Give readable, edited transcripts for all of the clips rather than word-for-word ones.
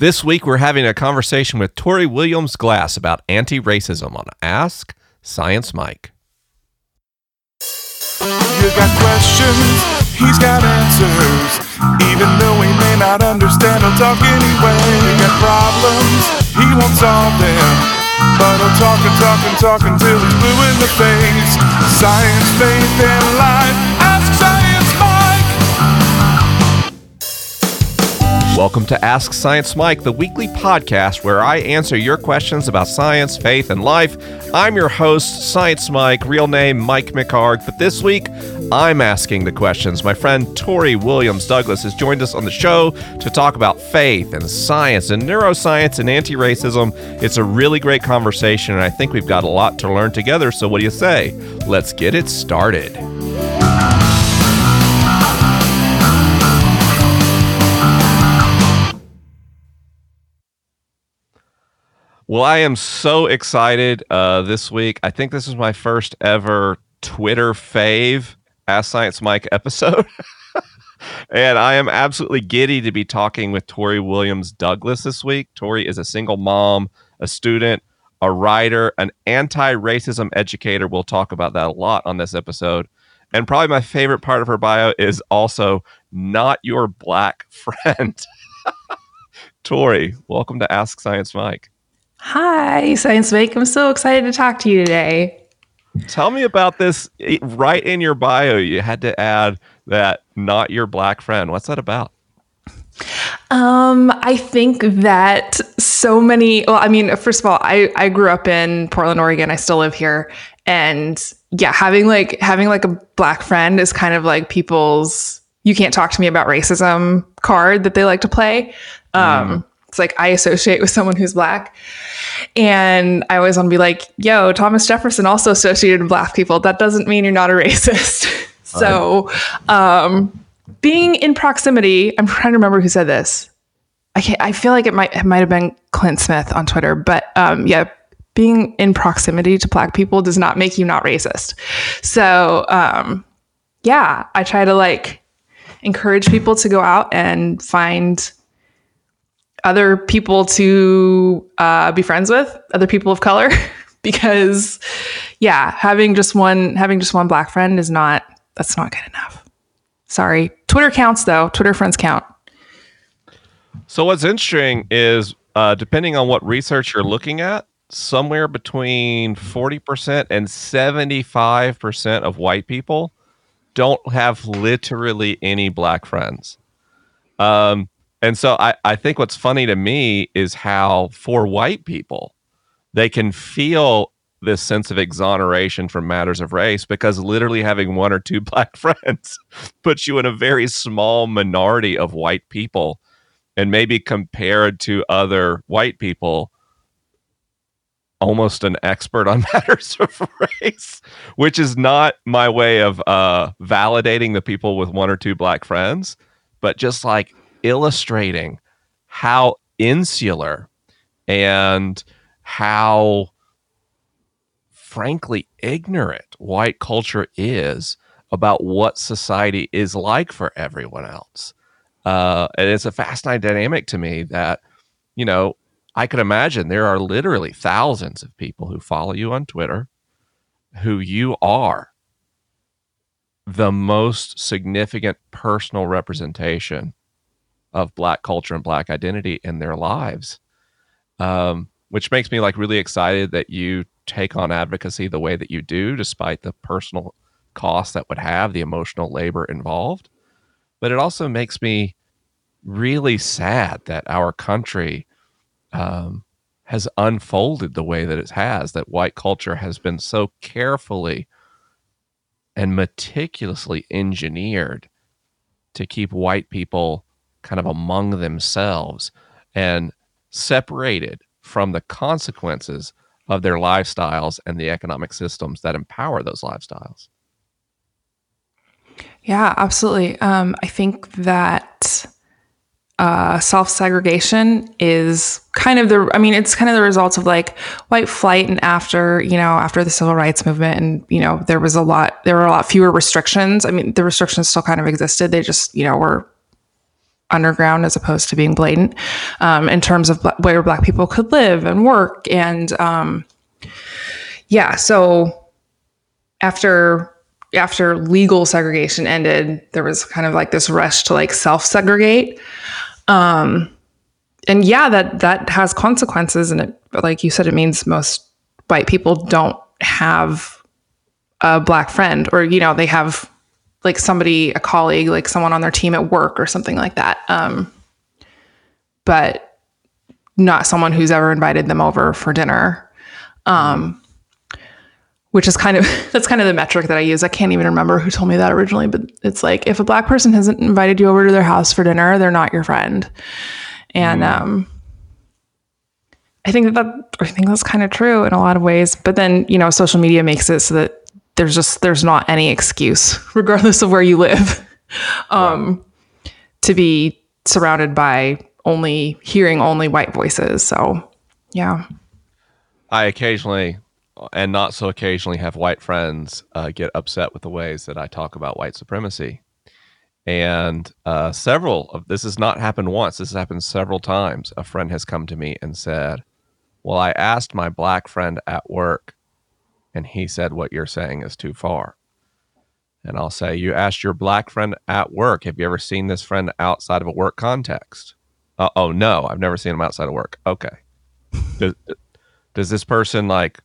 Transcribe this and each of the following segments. This week, we're having a conversation with Tori Williams Douglass about anti-racism on Ask Science Mike. You've got questions, he's got answers. Even though we may not understand, he'll talk anyway. You've got problems, he won't solve them. But I'm talking till he's blue in the face. Science, faith, and life. Ask Science Mike. Welcome to Ask Science Mike, the weekly podcast where I answer your questions about science, faith, and life. I'm your host, Science Mike, real name Mike McCarg. But this week, I'm asking the questions. My friend Tori Williams Douglass has joined us on the show to talk about faith and science and neuroscience and anti-racism. It's a really great conversation, and I think we've got a lot to learn together. So what do you say? Let's get it started. Well, I am so excited this week. I think this is my first ever Twitter fave Ask Science Mike episode. And I am absolutely giddy to be talking with Tori Williams Douglass this week. Tori is a single mom, a student, a writer, an anti-racism educator. We'll talk about that a lot on this episode. And probably my favorite part of her bio is also not your black friend. Tori, welcome to Ask Science Mike. Hi, Science Mike. I'm so excited to talk to you today. Tell me about this. Right in your bio, you had to add that not your black friend. What's that about? I think that so many, first of all, I grew up in Portland, Oregon. I still live here. And yeah, having like a black friend is kind of like people's, you can't talk to me about racism card that they like to play. It's like I associate with someone who's black, and I always want to be like, yo, Thomas Jefferson also associated with black people. That doesn't mean you're not a racist. So being in proximity, I'm trying to remember who said this. I feel like it might have been Clint Smith on Twitter, but being in proximity to black people does not make you not racist. So I try to like encourage people to go out and find other people to be friends with, other people of color, because having just one black friend is not, that's not good enough. Sorry. Twitter counts though. Twitter friends count. So what's interesting is depending on what research you're looking at, somewhere between 40% and 75% of white people don't have literally any black friends. And so I think what's funny to me is how for white people, they can feel this sense of exoneration from matters of race because literally having one or two black friends puts you in a very small minority of white people. And maybe compared to other white people, almost an expert on matters of race, which is not my way of validating the people with one or two black friends, but just like illustrating how insular and how frankly ignorant white culture is about what society is like for everyone else. And it's a fascinating dynamic to me that, you know, I could imagine there are literally thousands of people who follow you on Twitter who you are the most significant personal representation of black culture and black identity in their lives, which makes me like really excited that you take on advocacy the way that you do, despite the personal cost that would have, the emotional labor involved. But it also makes me really sad that our country has unfolded the way that it has, that white culture has been so carefully and meticulously engineered to keep white people kind of among themselves and separated from the consequences of their lifestyles and the economic systems that empower those lifestyles. Yeah, absolutely. I think that self-segregation is kind of the results of like white flight, and after the civil rights movement, and there were a lot fewer restrictions. I mean, the restrictions still kind of existed. They just were underground as opposed to being blatant, in terms of where Black people could live and work. And so after legal segregation ended, there was kind of like this rush to like self-segregate. And yeah, that has consequences. And it, like you said, it means most white people don't have a Black friend, or, you know, they have like somebody, a colleague, like someone on their team at work or something like that. But not someone who's ever invited them over for dinner. Which is kind of, that's kind of the metric that I use. I can't even remember who told me that originally, but it's like, if a Black person hasn't invited you over to their house for dinner, they're not your friend. And, I think that's kind of true in a lot of ways, but then, you know, social media makes it so that there's not any excuse, regardless of where you live, to be surrounded by hearing only white voices. So, yeah. I occasionally, and not so occasionally, have white friends get upset with the ways that I talk about white supremacy. And this has not happened once. This has happened several times. A friend has come to me and said, well, I asked my Black friend at work, and he said what you're saying is too far. And I'll say, you asked your Black friend at work, have you ever seen this friend outside of a work context? Oh, no, I've never seen him outside of work. Okay. Does this person like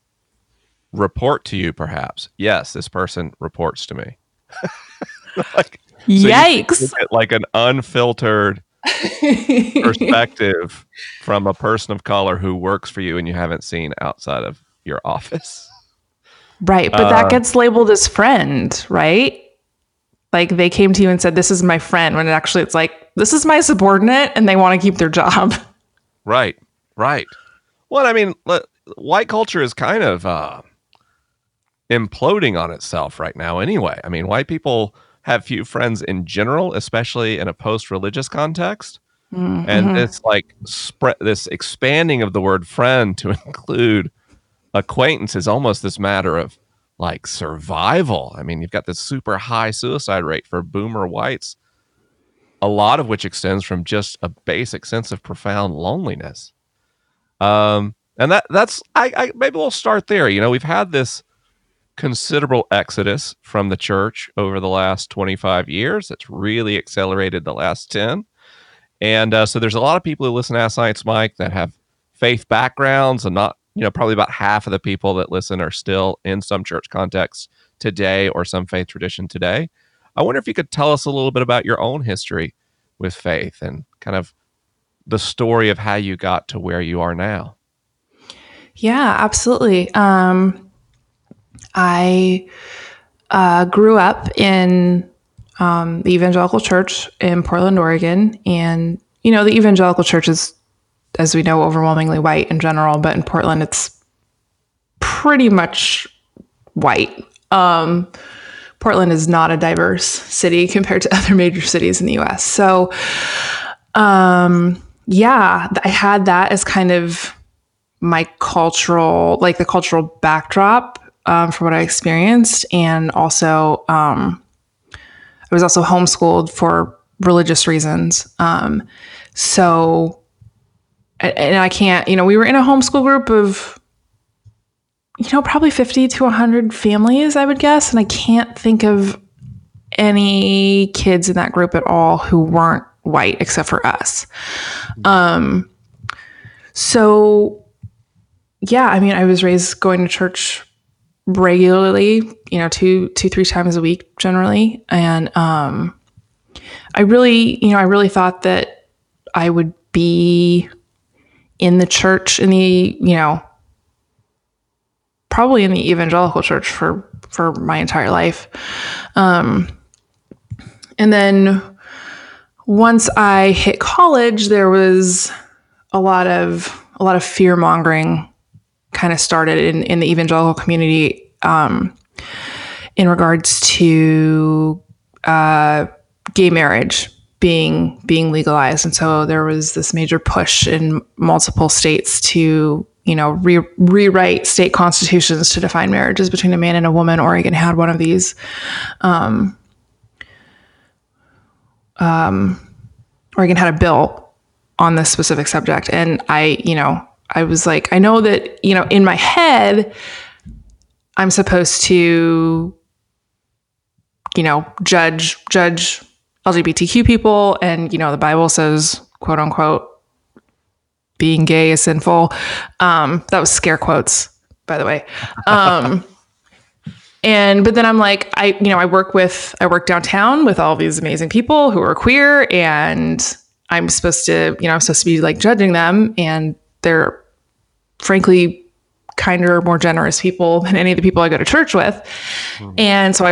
report to you perhaps? Yes, this person reports to me. Like, so yikes. Like an unfiltered perspective from a person of color who works for you and you haven't seen outside of your office. Right. But that gets labeled as friend, right? Like they came to you and said, this is my friend, when actually it's like, this is my subordinate and they want to keep their job. Right. Right. Well, I mean, white culture is kind of imploding on itself right now anyway. I mean, white people have few friends in general, especially in a post-religious context. Mm-hmm. And it's like this expanding of the word friend to include acquaintance is almost this matter of like survival. I mean, you've got this super high suicide rate for boomer whites, a lot of which extends from just a basic sense of profound loneliness. And that's maybe we'll start there. You know, we've had this considerable exodus from the church over the last 25 years. It's really accelerated the last 10. And so there's a lot of people who listen to Ask Science Mike that have faith backgrounds, and not, you know, probably about half of the people that listen are still in some church context today or some faith tradition today. I wonder if you could tell us a little bit about your own history with faith and kind of the story of how you got to where you are now. Yeah, absolutely. I grew up in the Evangelical Church in Portland, Oregon. And, you know, the Evangelical Church is, as we know, overwhelmingly white in general, but in Portland, it's pretty much white. Portland is not a diverse city compared to other major cities in the U.S. So, I had that as kind of my cultural backdrop for what I experienced. And also, I was also homeschooled for religious reasons. And I can't, you know, we were in a homeschool group of, you know, probably 50 to 100 families, I would guess. And I can't think of any kids in that group at all who weren't white except for us. I mean, I was raised going to church regularly, you know, two, three times a week generally. And, I really thought that I would be in the church, probably in the Evangelical Church for my entire life. And then once I hit college, there was a lot of fear mongering kind of started in the evangelical community, in regards to, gay marriage being legalized. And so there was this major push in multiple states to, you know, rewrite state constitutions to define marriages between a man and a woman. Oregon had one of these, Oregon had a bill on this specific subject. And I was like, I know that, in my head, I'm supposed to, judge LGBTQ people. And, the Bible says, quote unquote, being gay is sinful. That was scare quotes, by the way. But then I'm like, I work downtown with all these amazing people who are queer, and I'm supposed to, I'm supposed to be like judging them, and they're frankly kinder, more generous people than any of the people I go to church with. Mm-hmm. And so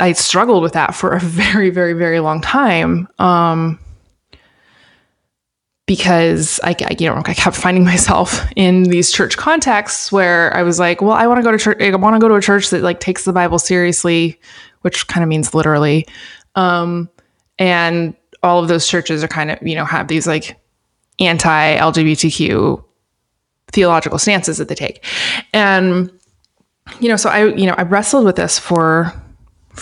I struggled with that for a very, very, very long time. Because I kept finding myself in these church contexts where I was like, well, I want to go to church. I want to go to a church that like takes the Bible seriously, which kind of means literally. And all of those churches are kind of, have these like anti-LGBTQ theological stances that they take. And, so I wrestled with this for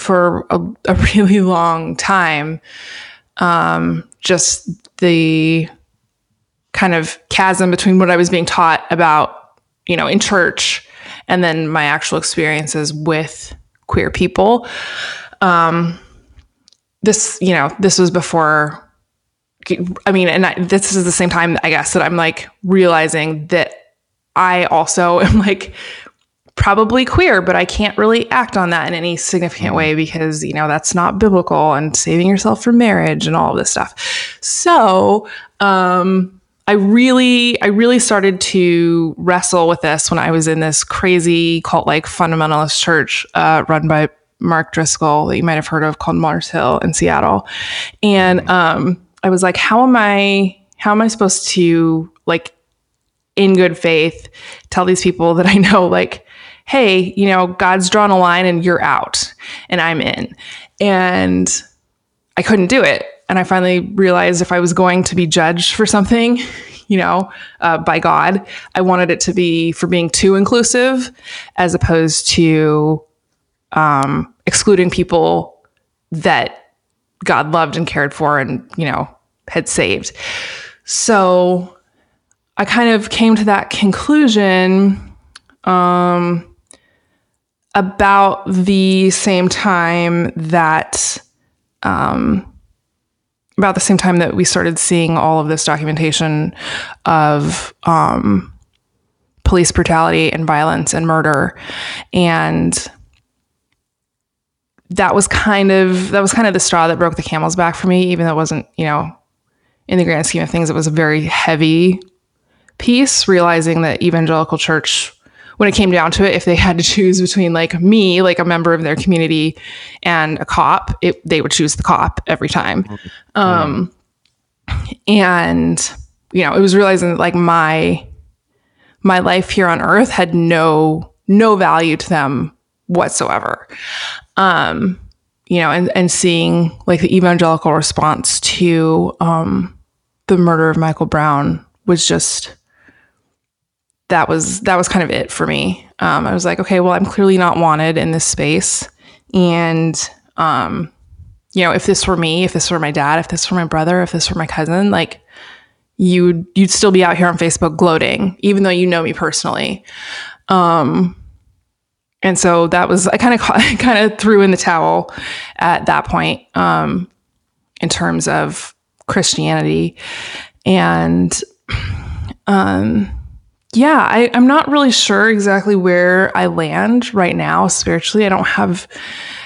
a really long time. Just the kind of chasm between what I was being taught about, in church, and then my actual experiences with queer people. This was before, this is the same time, I guess, that I'm like realizing that I also am like probably queer, but I can't really act on that in any significant way because, that's not biblical, and saving yourself for marriage and all of this stuff. So, I really started to wrestle with this when I was in this crazy cult-like fundamentalist church run by Mark Driscoll that you might have heard of, called Mars Hill in Seattle. And I was like, how am I supposed to, like, in good faith, tell these people that I know, like, hey, God's drawn a line and you're out and I'm in. And I couldn't do it. And I finally realized if I was going to be judged for something, by God, I wanted it to be for being too inclusive as opposed to excluding people that God loved and cared for and, had saved. So I kind of came to that conclusion about the same time that... about the same time that we started seeing all of this documentation of police brutality and violence and murder. And that was kind of the straw that broke the camel's back for me, even though it wasn't, in the grand scheme of things, it was a very heavy piece, realizing that evangelical church, when it came down to it, if they had to choose between like me, like a member of their community, and a cop, they would choose the cop every time. And, it was realizing that like my life here on earth had no value to them whatsoever. And seeing like the evangelical response to the murder of Michael Brown was just... That was kind of it for me. I was like, okay, well, I'm clearly not wanted in this space. And, if this were me, if this were my dad, if this were my brother, if this were my cousin, like you'd still be out here on Facebook gloating, even though you know me personally. And so that was, I kind of threw in the towel at that point, in terms of Christianity. And, yeah, I'm not really sure exactly where I land right now spiritually. I don't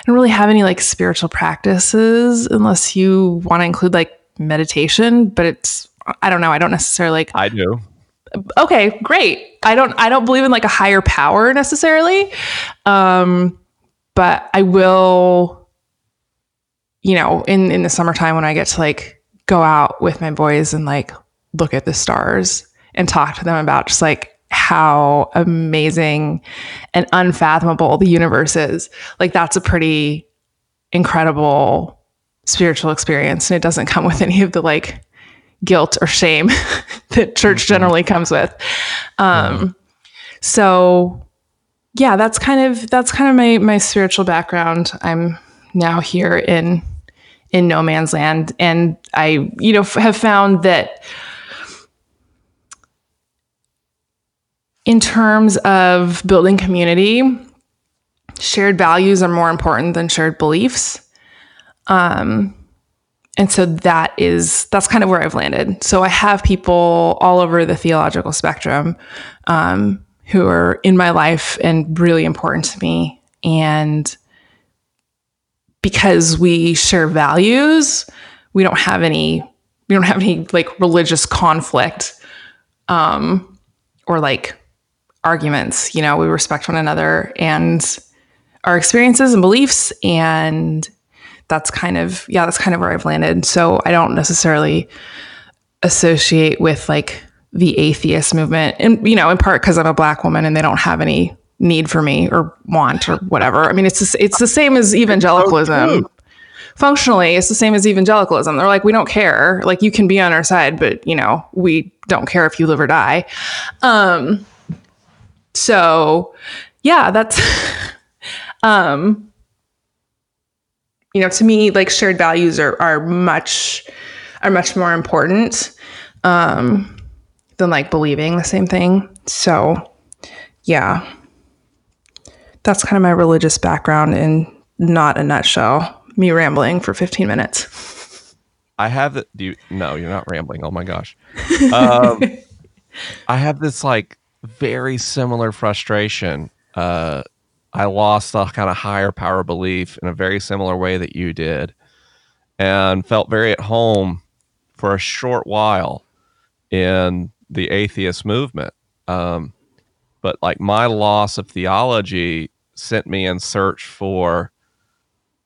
really have any like spiritual practices, unless you want to include like meditation, but I don't know. I don't necessarily like... I do. Okay, great. I don't believe in like a higher power necessarily. But I will, in the summertime when I get to like go out with my boys and like look at the stars and talk to them about just like how amazing and unfathomable the universe is. Like that's a pretty incredible spiritual experience. And it doesn't come with any of the like guilt or shame that church generally comes with. So yeah, that's kind of my spiritual background. I'm now here in in no man's land. And I, have found that in terms of building community, shared values are more important than shared beliefs. And so that's kind of where I've landed. So I have people all over the theological spectrum, who are in my life and really important to me. And because we share values, we don't have any like religious conflict, or like arguments, we respect one another and our experiences and beliefs. And that's kind of where I've landed. So I don't necessarily associate with like the atheist movement, and, in part because I'm a Black woman and they don't have any need for me or want or whatever. I mean, it's the same as evangelicalism. Functionally, it's the same as evangelicalism. They're like, we don't care. Like, you can be on our side, but, we don't care if you live or die. So, yeah, that's... to me, like, shared values are much more important than like believing the same thing. So, yeah, that's kind of my religious background in not a nutshell. Me rambling for 15 minutes. I have it. No, you're not rambling. Oh my gosh. I have this like very similar frustration. I lost a kind of higher power belief in a very similar way that you did, and felt very at home for a short while in the atheist movement. But like my loss of theology sent me in search for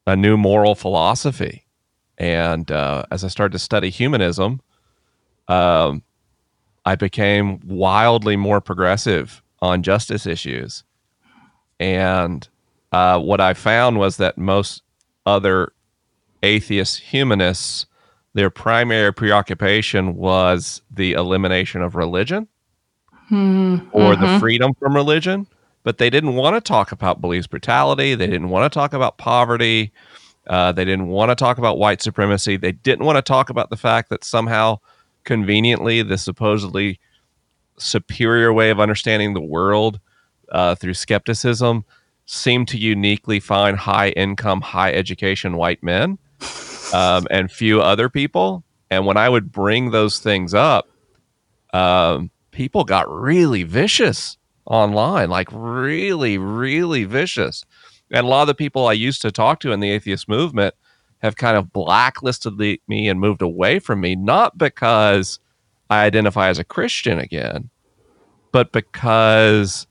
a new moral philosophy. And as I started to study humanism, I became wildly more progressive on justice issues. And what I found was that most other atheist humanists, their primary preoccupation was the elimination of religion or the freedom from religion. But they didn't want to talk about police brutality. They didn't want to talk about poverty. They didn't want to talk about white supremacy. They didn't want to talk about the fact that somehow, conveniently, the supposedly superior way of understanding the world through skepticism seem to uniquely find high income, high education white men and few other people. And when I would bring those things up, people got really vicious online, like really, really vicious. And a lot of the people I used to talk to in the atheist movement have kind of blacklisted me and moved away from me, not because I identify as a Christian again, but because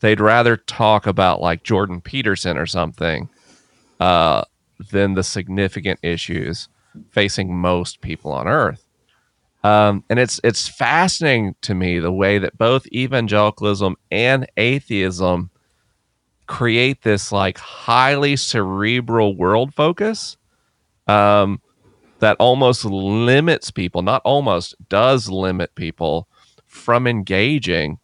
they'd rather talk about like Jordan Peterson or something than the significant issues facing most people on earth. And it's fascinating to me the way that both evangelicalism and atheism create this like highly cerebral world focus that almost limits people, not almost, does limit people from engaging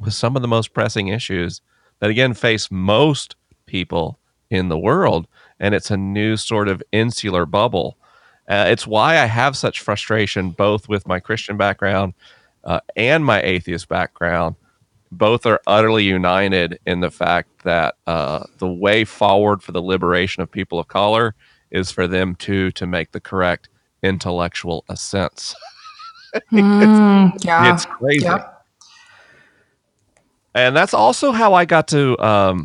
with some of the most pressing issues that, again, face most people in the world. And it's a new sort of insular bubble. It's why I have such frustration, both with my Christian background and my atheist background. Both are utterly united in the fact that the way forward for the liberation of people of color is for them to make the correct intellectual assents. It's crazy. Yeah. And that's also how I got to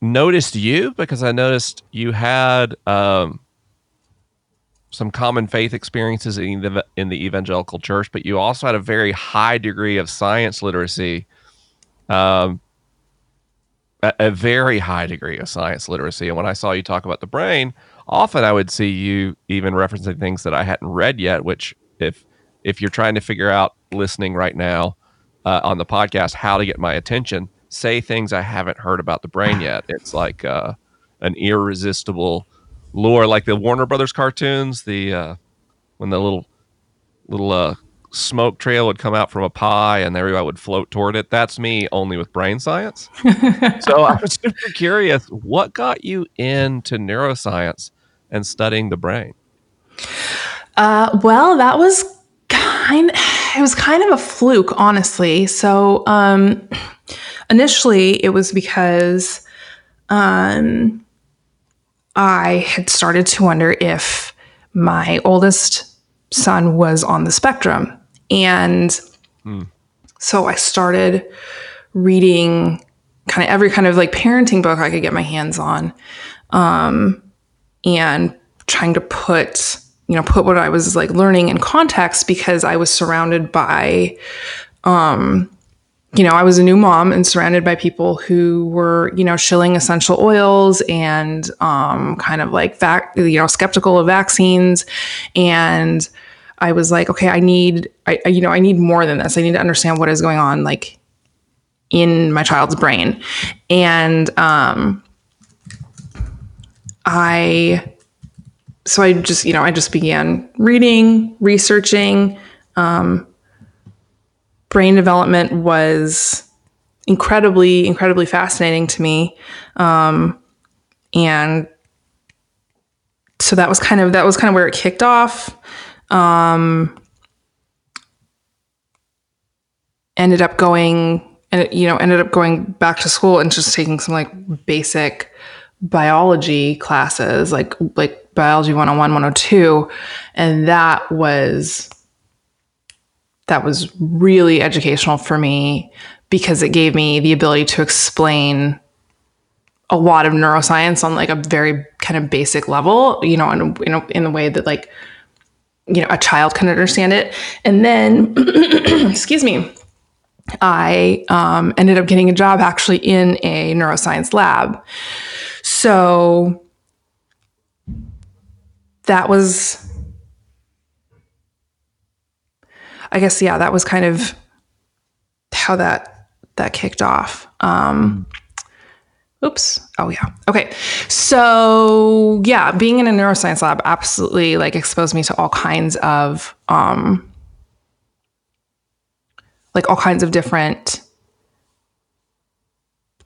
notice you, because I noticed you had some common faith experiences in the evangelical church, but you also had a very high degree of science literacy, a very high degree of science literacy. And when I saw you talk about the brain, often I would see you even referencing things that I hadn't read yet, which if you're trying to figure out listening right now, on the podcast, how to get my attention, say things I haven't heard about the brain yet. It's like an irresistible lure, like the Warner Brothers cartoons, when the little smoke trail would come out from a pie and everybody would float toward it. That's me, only with brain science. So I was super curious, what got you into neuroscience and studying the brain? Well, that was kind of a fluke, honestly. So initially it was because I had started to wonder if my oldest son was on the spectrum. And so I started reading kind of every kind of like parenting book I could get my hands on, and trying to put what I was like learning in context, because I was surrounded by, I was a new mom and surrounded by people who were, shilling essential oils and kind of like, skeptical of vaccines. And I was like, okay, I need more than this. I need to understand what is going on, like, in my child's brain. And I just began reading, researching. Brain development was incredibly, incredibly fascinating to me. And so that was kind of where it kicked off. Ended up going back to school and just taking some like basic biology classes, like biology 101, 102. And that was really educational for me, because it gave me the ability to explain a lot of neuroscience on like a very kind of basic level, in the way that like, a child can understand it. And then, excuse me, I ended up getting a job actually in a neuroscience lab. So that was, I guess, yeah, that was kind of how that kicked off. Oh yeah. Okay. So yeah, being in a neuroscience lab absolutely like exposed me to all kinds of, different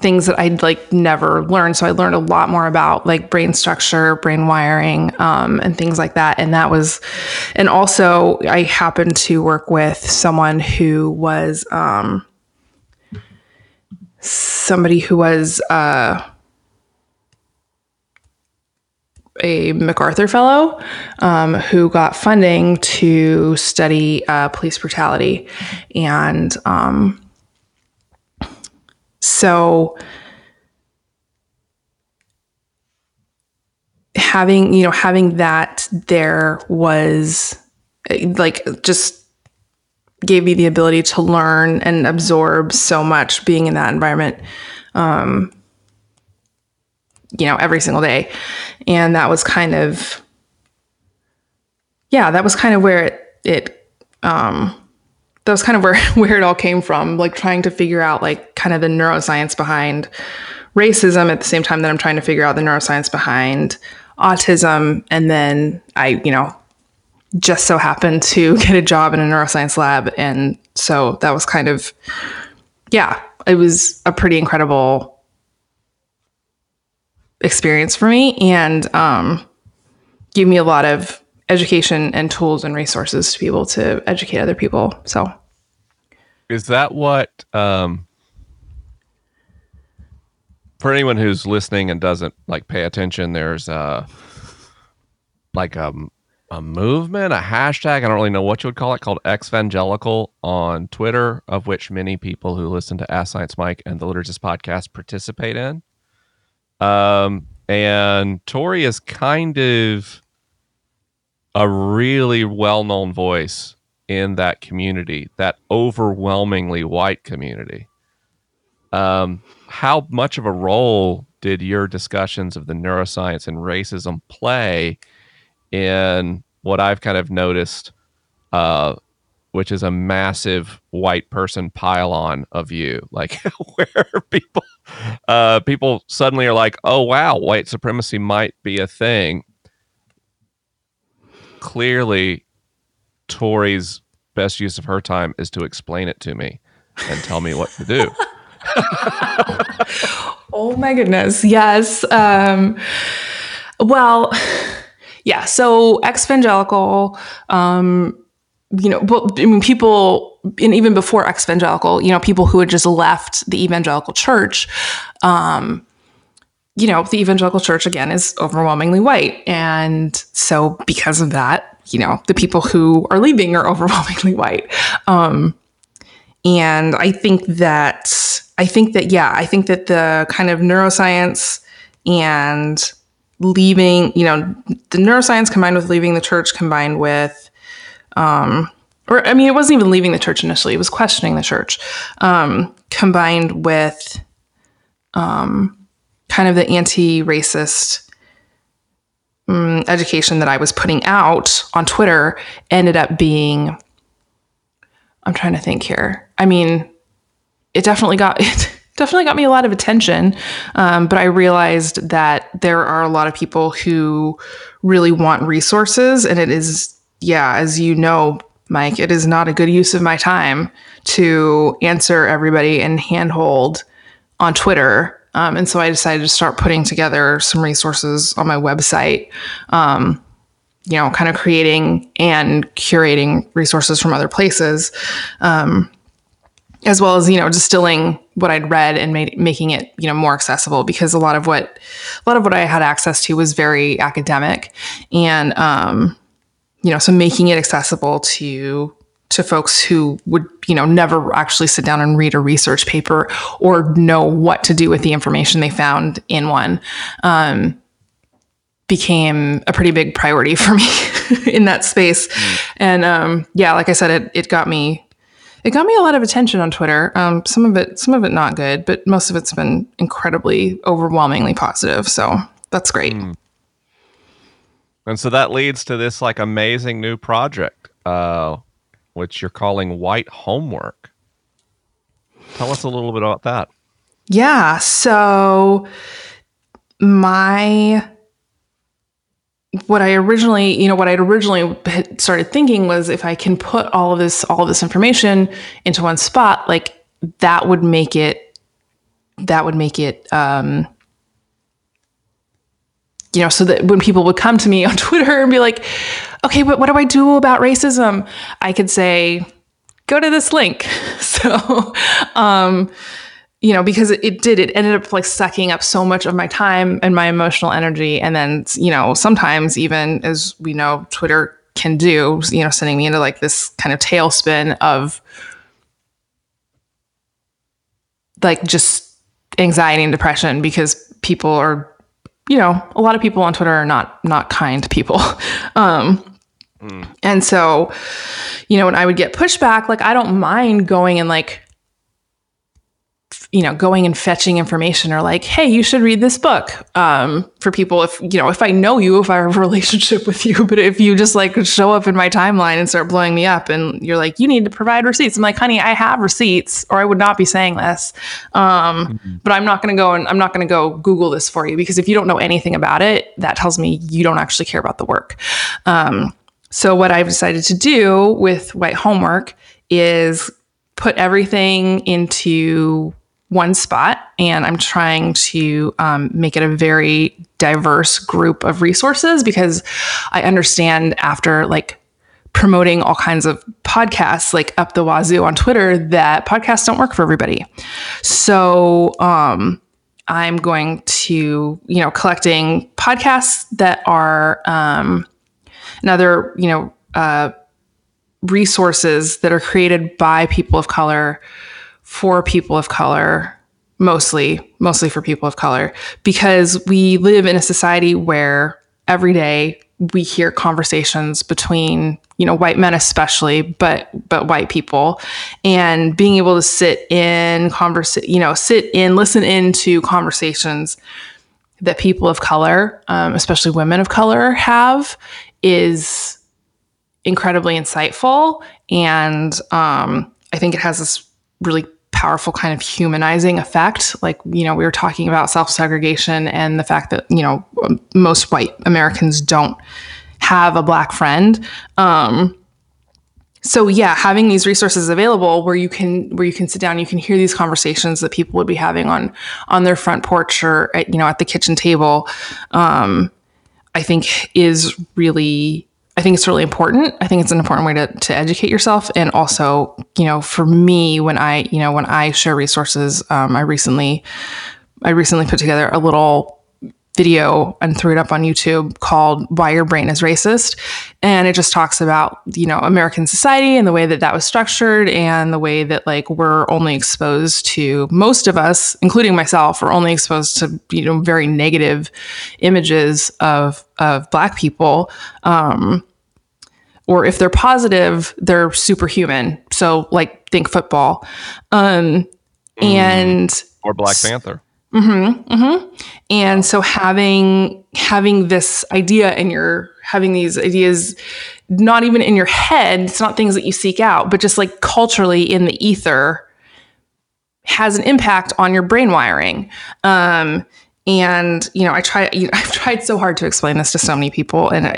things that I'd like never learned. So I learned a lot more about like brain structure, brain wiring, and things like that. And also I happened to work with someone who was, a MacArthur fellow, who got funding to study, police brutality. And, so having that there was like, just gave me the ability to learn and absorb so much being in that environment, every single day. And that was kind of where it all came from, like trying to figure out like kind of the neuroscience behind racism at the same time that I'm trying to figure out the neuroscience behind autism. And then I, just so happened to get a job in a neuroscience lab. And so that was kind of, yeah, it was a pretty incredible experience for me, and gave me a lot of education and tools and resources to be able to educate other people. So is that what, for anyone who's listening and doesn't like pay attention, there's a movement, a hashtag, I don't really know what you would call it, called Exvangelical on Twitter, of which many people who listen to Ask Science Mike and the Liturgist podcast participate in. And Tori is kind of a really well-known voice in that community, that overwhelmingly white community. How much of a role did your discussions of the neuroscience and racism play in what I've kind of noticed, which is a massive white person pile-on of you, like where people suddenly are like, oh, wow, white supremacy might be a thing. Clearly, Tori's best use of her time is to explain it to me and tell me what to do. Oh my goodness. Yes. Well, yeah. So Exvangelical, people, and even before Exvangelical, people who had just left the evangelical church, the evangelical church again is overwhelmingly white. And so because of that, the people who are leaving are overwhelmingly white. And I think that the kind of neuroscience and leaving, the neuroscience combined with leaving the church combined with, it wasn't even leaving the church initially, it was questioning the church, combined with, kind of the anti-racist education that I was putting out on Twitter ended up being, I'm trying to think here. I mean, it definitely got me a lot of attention. But I realized that there are a lot of people who really want resources, and it is, as you know, Mike, it is not a good use of my time to answer everybody and handhold on Twitter. And so I decided to start putting together some resources on my website, kind of creating and curating resources from other places, as well as, distilling what I'd read and making it, more accessible, because a lot of what I had access to was very academic, and, so making it accessible to folks who would, never actually sit down and read a research paper or know what to do with the information they found in one, became a pretty big priority for me in that space. Mm. And, like I said, it got me a lot of attention on Twitter. Some of it not good, but most of it's been incredibly, overwhelmingly positive. So that's great. Mm. And so that leads to this amazing new project, which you're calling White Homework. Tell us a little bit about that. Yeah. So what I originally had started thinking was, if I can put all of this information into one spot, that would make it, so that when people would come to me on Twitter and be like, okay, but what do I do about racism? I could say, go to this link. So, because it ended up sucking up so much of my time and my emotional energy. And then, sometimes, even as we know, Twitter can do, sending me into this kind of tailspin of just anxiety and depression, because people are, a lot of people on Twitter are not kind people. And so, when I would get pushback, I don't mind going and going and fetching information, or hey, you should read this book, for people, if I know you, if I have a relationship with you. But if you just show up in my timeline and start blowing me up and you're you need to provide receipts, I'm honey, I have receipts, or I would not be saying this. But I'm not going to go Google this for you, because if you don't know anything about it, that tells me you don't actually care about the work. So what I've decided to do with White Homework is put everything into one spot, and I'm trying to make it a very diverse group of resources, because I understand after promoting all kinds of podcasts up the wazoo on Twitter that podcasts don't work for everybody. So I'm going to collecting podcasts that are another resources that are created by people of color, for people of color, mostly for people of color, because we live in a society where every day we hear conversations between, white men especially, but white people, and being able to listen into conversations that people of color, especially women of color, have is incredibly insightful. And I think it has this really powerful kind of humanizing effect. We were talking about self-segregation and the fact that, most white Americans don't have a black friend. So yeah, having these resources available where you can sit down, you can hear these conversations that people would be having on their front porch or at, at the kitchen table, I think it's really important. I think it's an important way to educate yourself. And also, for me, when I share resources, I recently put together a little video and threw it up on YouTube called Why Your Brain is Racist. And it just talks about, American society and the way that was structured and the way that we're only exposed to, most of us, including myself, are only exposed to, very negative images of Black people. Or if they're positive, they're superhuman. So think football. And or Black Panther. Mm-hmm, mm-hmm. And so having this idea having these ideas, not even in your head, it's not things that you seek out, but just culturally in the ether, has an impact on your brain wiring. And, I've tried so hard to explain this to so many people. And,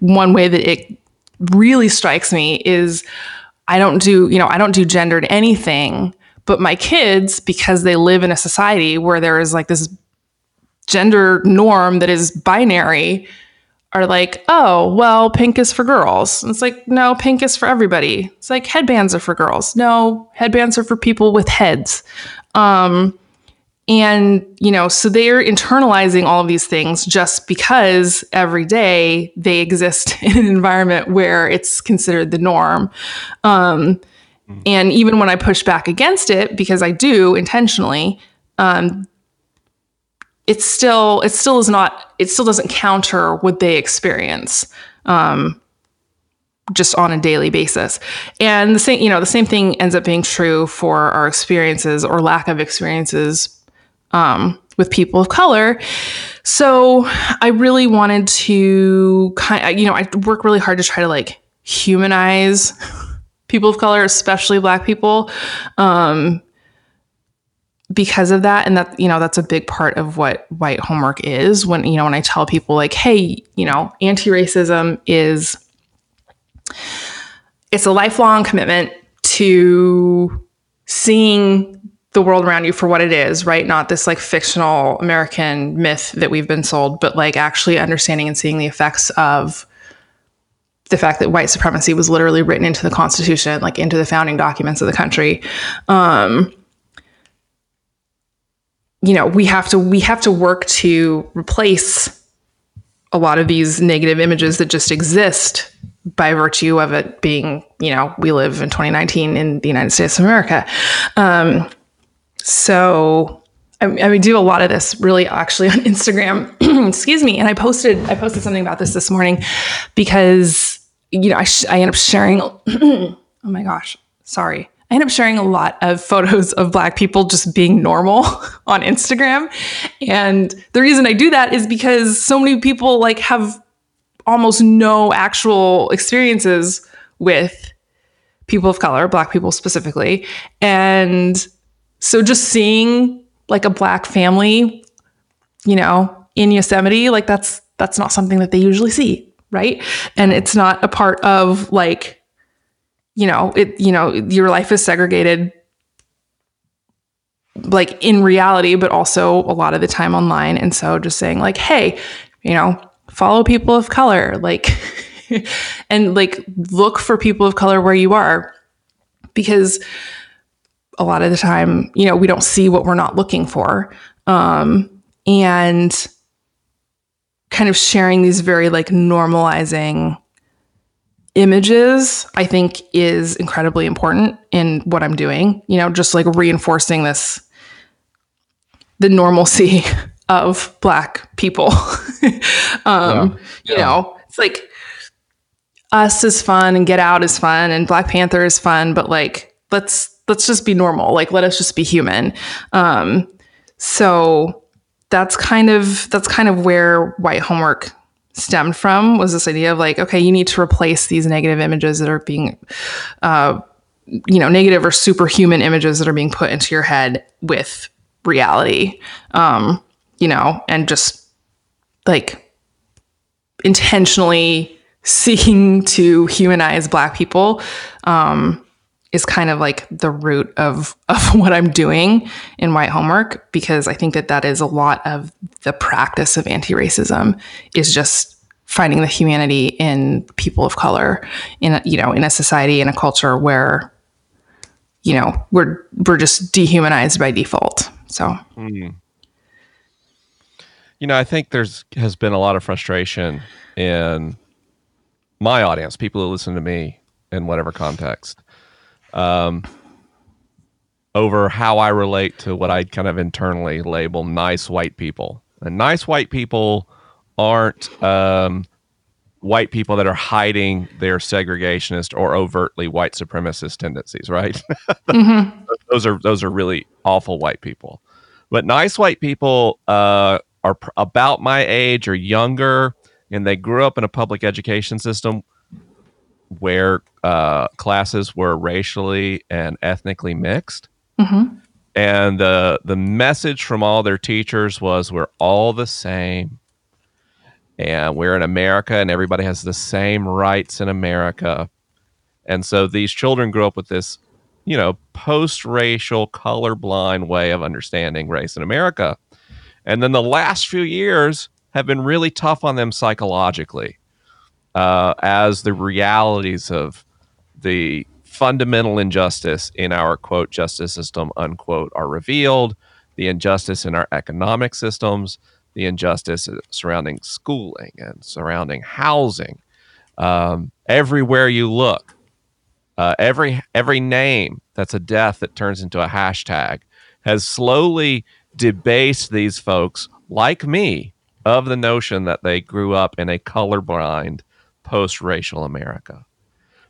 one way that it really strikes me is I don't do gendered anything. But my kids, because they live in a society where there is this gender norm that is binary, are oh, well, pink is for girls. And it's no, pink is for everybody. It's headbands are for girls. No, headbands are for people with heads. And, so they're internalizing all of these things just because every day they exist in an environment where it's considered the norm. And even when I push back against it, because I do intentionally, it still doesn't counter what they experience, just on a daily basis. And the same thing ends up being true for our experiences or lack of experiences, with people of color. So I really wanted to I work really hard to try to humanize people of color, especially Black people, because of that. And that, that's a big part of what White Homework is. When, when I tell people hey, anti-racism it's a lifelong commitment to seeing the world around you for what it is, right? Not this fictional American myth that we've been sold, but actually understanding and seeing the effects of the fact that white supremacy was literally written into the Constitution, into the founding documents of the country. We have to work to replace a lot of these negative images that just exist by virtue of it being, we live in 2019 in the United States of America. So I do a lot of this really actually on Instagram, excuse me. And I posted something about this morning because, I end up sharing, oh my gosh, sorry. I end up sharing a lot of photos of Black people just being normal on Instagram. And the reason I do that is because so many people have almost no actual experiences with people of color, Black people specifically. And so just seeing a Black family, in Yosemite, that's not something that they usually see. Right. And it's not a part of your life is segregated in reality, but also a lot of the time online. And so just saying hey, follow people of color, and look for people of color where you are, because a lot of the time, we don't see what we're not looking for. And kind of sharing these very normalizing images, I think, is incredibly important in what I'm doing, just reinforcing the normalcy of Black people. Yeah. It's Us is fun and Get Out is fun and Black Panther is fun, but let's just be normal. Let us just be human. So that's kind of where White Homework stemmed from, was this idea of okay, you need to replace these negative images that are being, negative or superhuman images that are being put into your head with reality. And just intentionally seeking to humanize Black people is kind of like the root of what I'm doing in White Homework, because I think that that is a lot of the practice of anti-racism, is just finding the humanity in people of color in a society, in a culture where, we're just dehumanized by default. So, I think has been a lot of frustration in my audience, people who listen to me in whatever context, over how I relate to what I kind of internally label nice white people. And nice white people aren't white people that are hiding their segregationist or overtly white supremacist tendencies, right? Mm-hmm. Those are really awful white people. But nice white people are about my age or younger, and they grew up in a public education system where classes were racially and ethnically mixed. Mm-hmm. And the message from all their teachers was, we're all the same, and we're in America, and everybody has the same rights in America. And so these children grew up with this, post-racial, colorblind way of understanding race in America. And then the last few years have been really tough on them psychologically, as the realities of the fundamental injustice in our, quote, justice system, unquote, are revealed, the injustice in our economic systems, the injustice surrounding schooling and surrounding housing. Everywhere you look, every name that's a death that turns into a hashtag has slowly debased these folks, like me, of the notion that they grew up in a colorblind, post-racial America.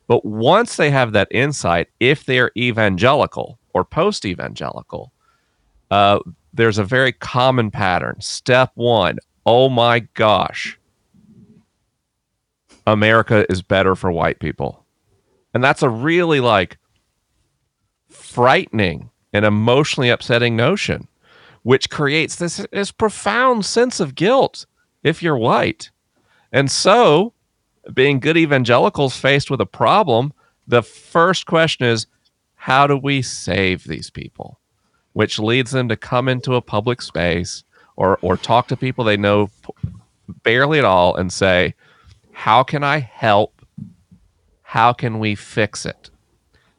But once they have that insight, if they're evangelical or post-evangelical, there's a very common pattern. Step one, oh my gosh, America is better for white people. And that's a really frightening and emotionally upsetting notion, which creates this profound sense of guilt if you're white. And so, being good evangelicals faced with a problem, the first question is, how do we save these people? Which leads them to come into a public space or talk to people they know barely at all and say, how can I help? How can we fix it?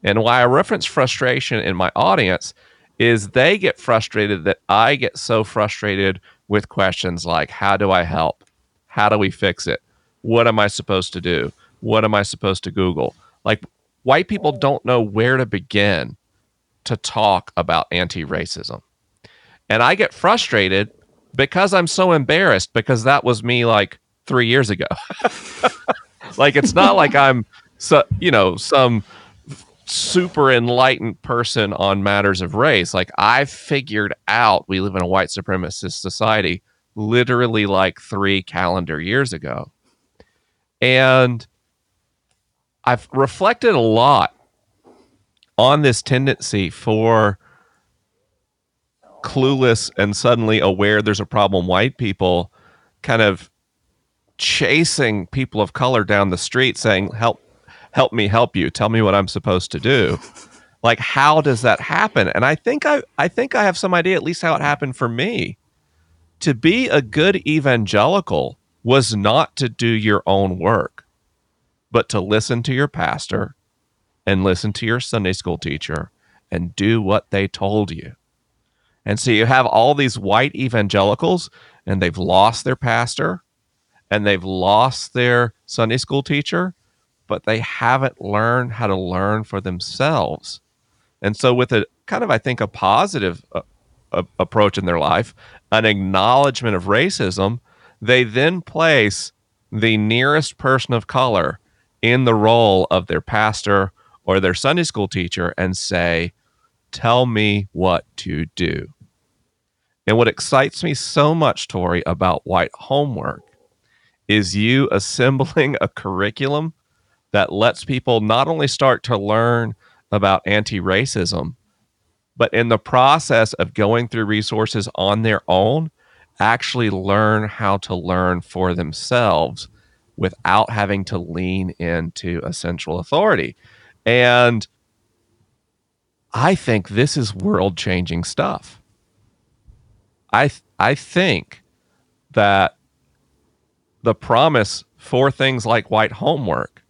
And why I reference frustration in my audience is they get frustrated that I get so frustrated with questions like, how do I help? How do we fix it? What am I supposed to do? What am I supposed to Google? White people don't know where to begin to talk about anti-racism. And I get frustrated because I'm so embarrassed, because that was me 3 years ago. It's not like I'm some super enlightened person on matters of race. I figured out we live in a white supremacist society literally 3 calendar years ago. And I've reflected a lot on this tendency for clueless and suddenly aware there's a problem white people kind of chasing people of color down the street saying, help me help you, tell me what I'm supposed to do. How does that happen? And I think I have some idea, at least how it happened for me. To be a good evangelical was not to do your own work, but to listen to your pastor and listen to your Sunday school teacher and do what they told you. And so you have all these white evangelicals, and they've lost their pastor and they've lost their Sunday school teacher, but they haven't learned how to learn for themselves. And so with a kind of, I think, a positive approach in their life, an acknowledgement of racism, they then place the nearest person of color in the role of their pastor or their Sunday school teacher and say, tell me what to do. And what excites me so much, Tori, about White Homework is you assembling a curriculum that lets people not only start to learn about anti-racism, but in the process of going through resources on their own, actually learn how to learn for themselves without having to lean into a central authority. And I think this is world-changing stuff. I think that the promise for things like White Homework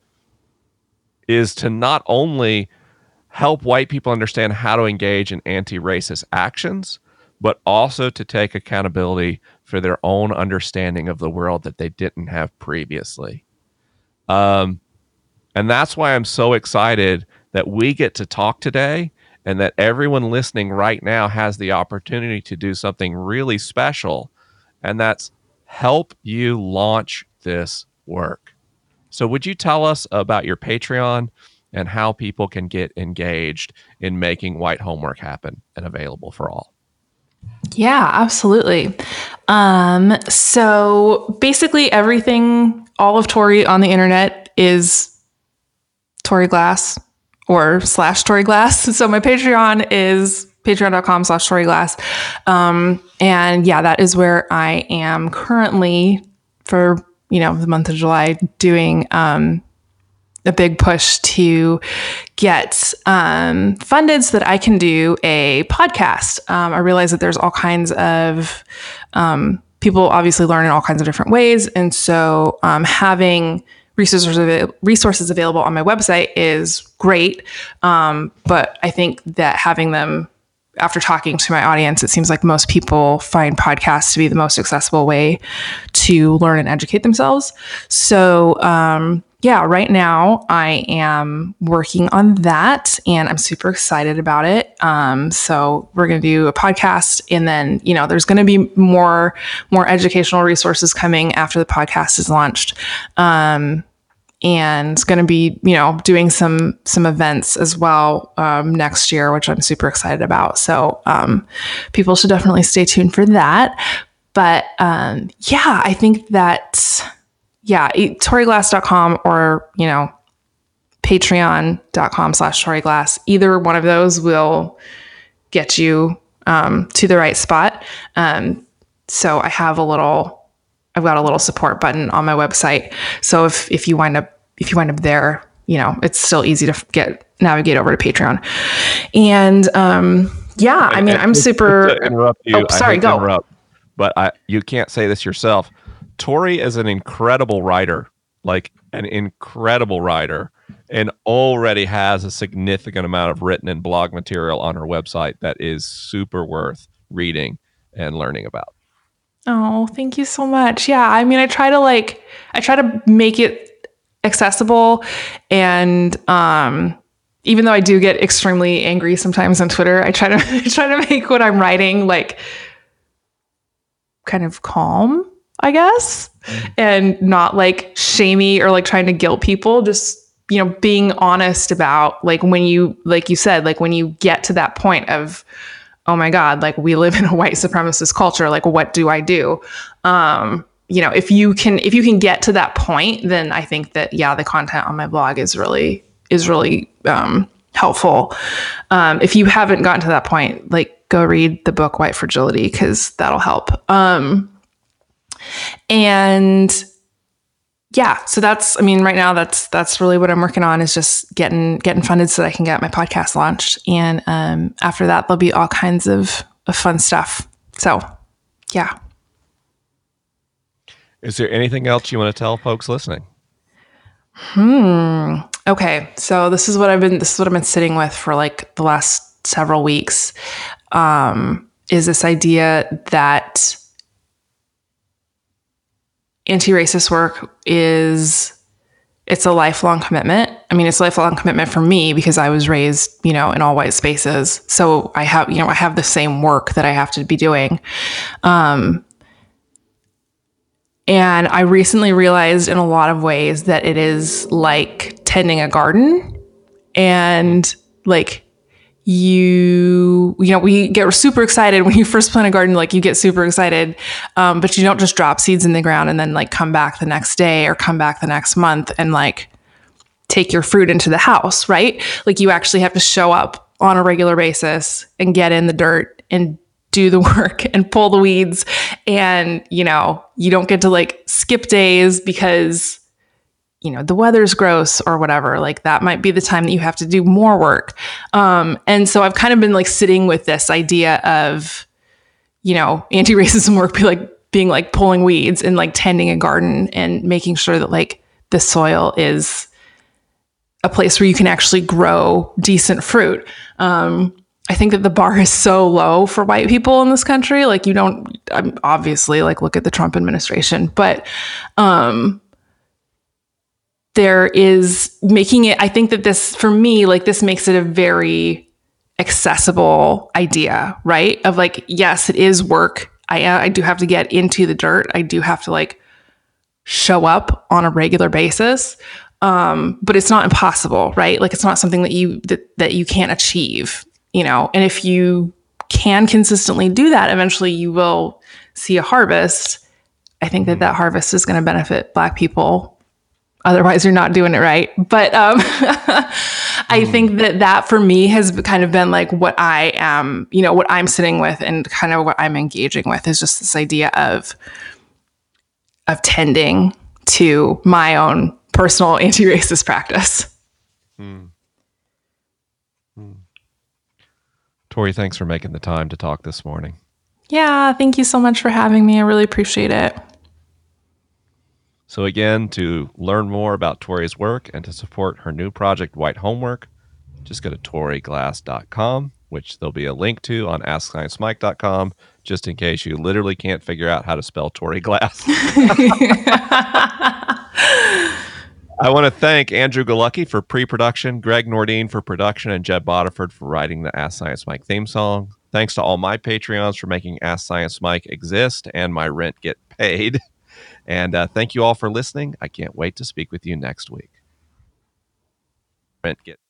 is to not only help white people understand how to engage in anti-racist actions, but also to take accountability for their own understanding of the world that they didn't have previously. And that's why I'm so excited that we get to talk today and that everyone listening right now has the opportunity to do something really special, and that's help you launch this work. So would you tell us about your Patreon and how people can get engaged in making White Homework happen and available for all? Yeah, absolutely. So basically everything, all of Tori on the internet is Tori Glass or /Tori Glass. So my Patreon is patreon.com/Tori Glass. And yeah, that is where I am currently for, you know, the month of July doing, a big push to get funded so that I can do a podcast. I realize that there's all kinds of people obviously learn in all kinds of different ways. And so having resources available on my website is great. But I think that having them, after talking to my audience, it seems like most people find podcasts to be the most accessible way to learn and educate themselves. So yeah, right now I am working on that and I'm super excited about it. So we're going to do a podcast and then, you know, there's going to be more educational resources coming after the podcast is launched. And it's going to be, you know, doing some events as well next year, which I'm super excited about. So people should definitely stay tuned for that. But yeah, I think that... yeah, ToriGlass.com or, you know, patreon.com/ToriGlass. Either one of those will get you to the right spot. So I've got a little support button on my website. So if you wind up there, you know, it's still easy to navigate over to Patreon. And yeah, I mean, I'm super. To interrupt you, oh, sorry, go. You can't say this yourself. Tori is an incredible writer, and already has a significant amount of written and blog material on her website that is super worth reading and learning about. Oh, thank you so much. Yeah, I mean, I try to make it accessible, and even though I do get extremely angry sometimes on Twitter, I try to make what I'm writing like kind of calm, I guess, and not like shamey or like trying to guilt people, just, you know, being honest about like when you, like you said, like when you get to that point of, oh my God, like we live in a white supremacist culture, like what do I do? You know, if you can get to that point, then I think that, yeah, the content on my blog is really helpful. If you haven't gotten to that point, like go read the book White Fragility, because that'll help. And yeah, so that's, I mean, right now that's really what I'm working on, is just getting funded so that I can get my podcast launched. And, after that, there'll be all kinds of fun stuff. So yeah. Is there anything else you want to tell folks listening? Okay. So this is what I've been sitting with for like the last several weeks, is this idea that anti-racist work it's a lifelong commitment. I mean, it's a lifelong commitment for me because I was raised, you know, in all white spaces. So I have the same work that I have to be doing. And I recently realized in a lot of ways that it is like tending a garden, and like, you know, we get super excited when you first plant a garden, like you get super excited, but you don't just drop seeds in the ground and then like come back the next day or come back the next month and like take your fruit into the house, right? Like you actually have to show up on a regular basis and get in the dirt and do the work and pull the weeds. And, you know, you don't get to like skip days because you know, the weather's gross or whatever, like that might be the time that you have to do more work. And so I've kind of been like sitting with this idea of, you know, anti-racism work being like pulling weeds and like tending a garden and making sure that like the soil is a place where you can actually grow decent fruit. I think that the bar is so low for white people in this country. Like you don't, obviously, like look at the Trump administration, but there is making it, I think that this, for me, like this makes it a very accessible idea, right? Of like, yes, it is work. I do have to get into the dirt. I do have to like show up on a regular basis. But it's not impossible, right? Like it's not something that you can't achieve. You know, and if you can consistently do that, eventually you will see a harvest. I think that harvest is going to benefit Black people. Otherwise, you're not doing it right. But I think that for me has kind of been like what I am, you know, what I'm sitting with and kind of what I'm engaging with is just this idea of tending to my own personal anti-racist practice. Mm. Tori, thanks for making the time to talk this morning. Yeah, thank you so much for having me. I really appreciate it. So again, to learn more about Tori's work and to support her new project, White Homework, just go to ToriGlass.com, which there'll be a link to on AskScienceMike.com, just in case you literally can't figure out how to spell Tori Glass. I want to thank Andrew Golucki for pre-production, Greg Nordine for production, and Jed Bodiford for writing the Ask Science Mike theme song. Thanks to all my Patreons for making Ask Science Mike exist and my rent get paid. And thank you all for listening. I can't wait to speak with you next week. Rent get